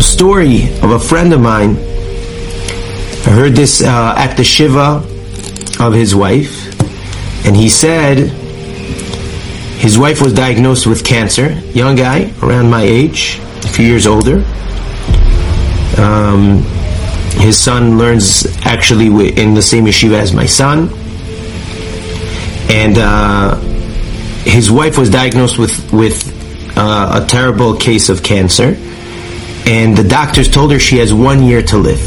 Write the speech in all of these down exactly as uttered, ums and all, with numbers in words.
story of a friend of mine. I heard this uh, at the Shiva of his wife, and he said his wife was diagnosed with cancer, young guy, around my age, a few years older. Um, his son learns actually in the same yeshiva as my son, and uh, his wife was diagnosed with, with uh, a terrible case of cancer, and the doctors told her she has one year to live.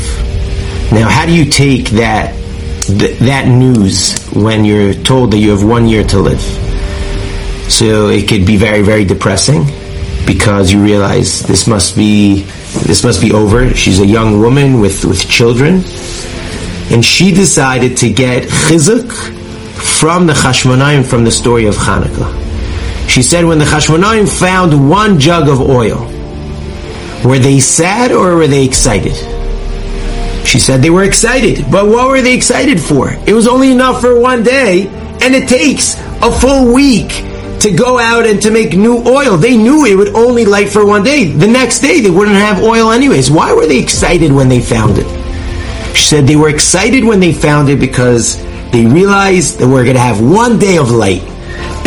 Now, how do you take that th- that news when you're told that you have one year to live? So it could be very, very depressing, because you realize this must be this must be over. She's a young woman with, with children, and she decided to get Chizuk from the Chashmonayim, from the story of Hanukkah. She said when the Chashmonayim found one jug of oil, were they sad or were they excited? She said they were excited. But what were they excited for? It was only enough for one day, and it takes a full week to go out and to make new oil. They knew it would only light for one day. The next day they wouldn't have oil anyways. Why were they excited when they found it? She said they were excited when they found it because they realized that we're going to have one day of light.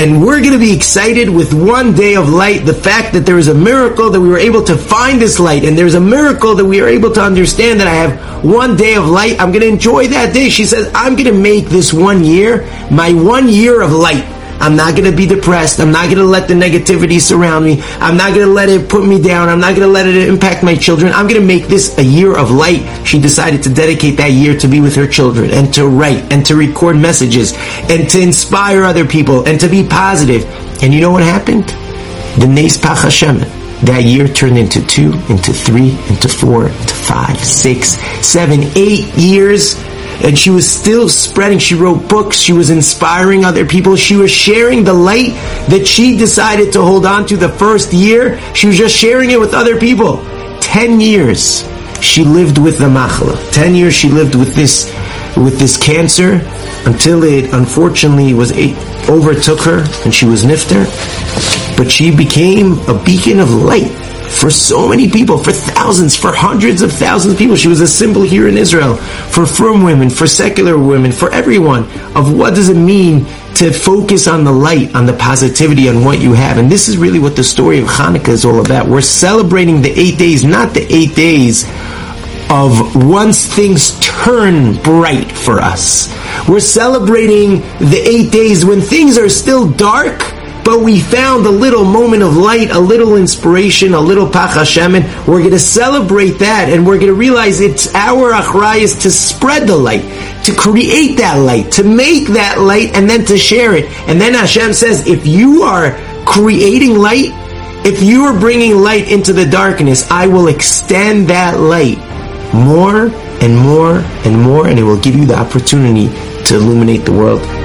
And we're going to be excited with one day of light, the fact that there is a miracle that we were able to find this light, and there's a miracle that we are able to understand that I have one day of light. I'm going to enjoy that day. She says, I'm going to make this one year my one year of light. I'm not going to be depressed. I'm not going to let the negativity surround me. I'm not going to let it put me down. I'm not going to let it impact my children. I'm going to make this a year of light. She decided to dedicate that year to be with her children, and to write, and to record messages, and to inspire other people, and to be positive. And you know what happened? The Neis Pach Hashem. That year turned into two, into three, into four, into five, six, seven, eight years. And she was still spreading. She wrote books. She was inspiring other people. She was sharing the light that she decided to hold on to the first year. She was just sharing it with other people. Ten years she lived with the machla. Ten years she lived with this with this cancer, until it unfortunately was it overtook her and she was nifter. But she became a beacon of light for so many people, for thousands, for hundreds of thousands of people. She was a symbol here in Israel for firm women, for secular women, for everyone, of what does it mean to focus on the light, on the positivity, on what you have. And this is really what the story of Hanukkah is all about. We're celebrating the eight days, not the eight days of once things turn bright for us. We're celebrating the eight days when things are still dark, but we found a little moment of light, a little inspiration, a little Pach Hashem, and we're going to celebrate that, and we're going to realize it's our achrayas to spread the light, to create that light, to make that light, and then to share it. And then Hashem says, if you are creating light, if you are bringing light into the darkness, I will extend that light more and more and more, and it will give you the opportunity to illuminate the world.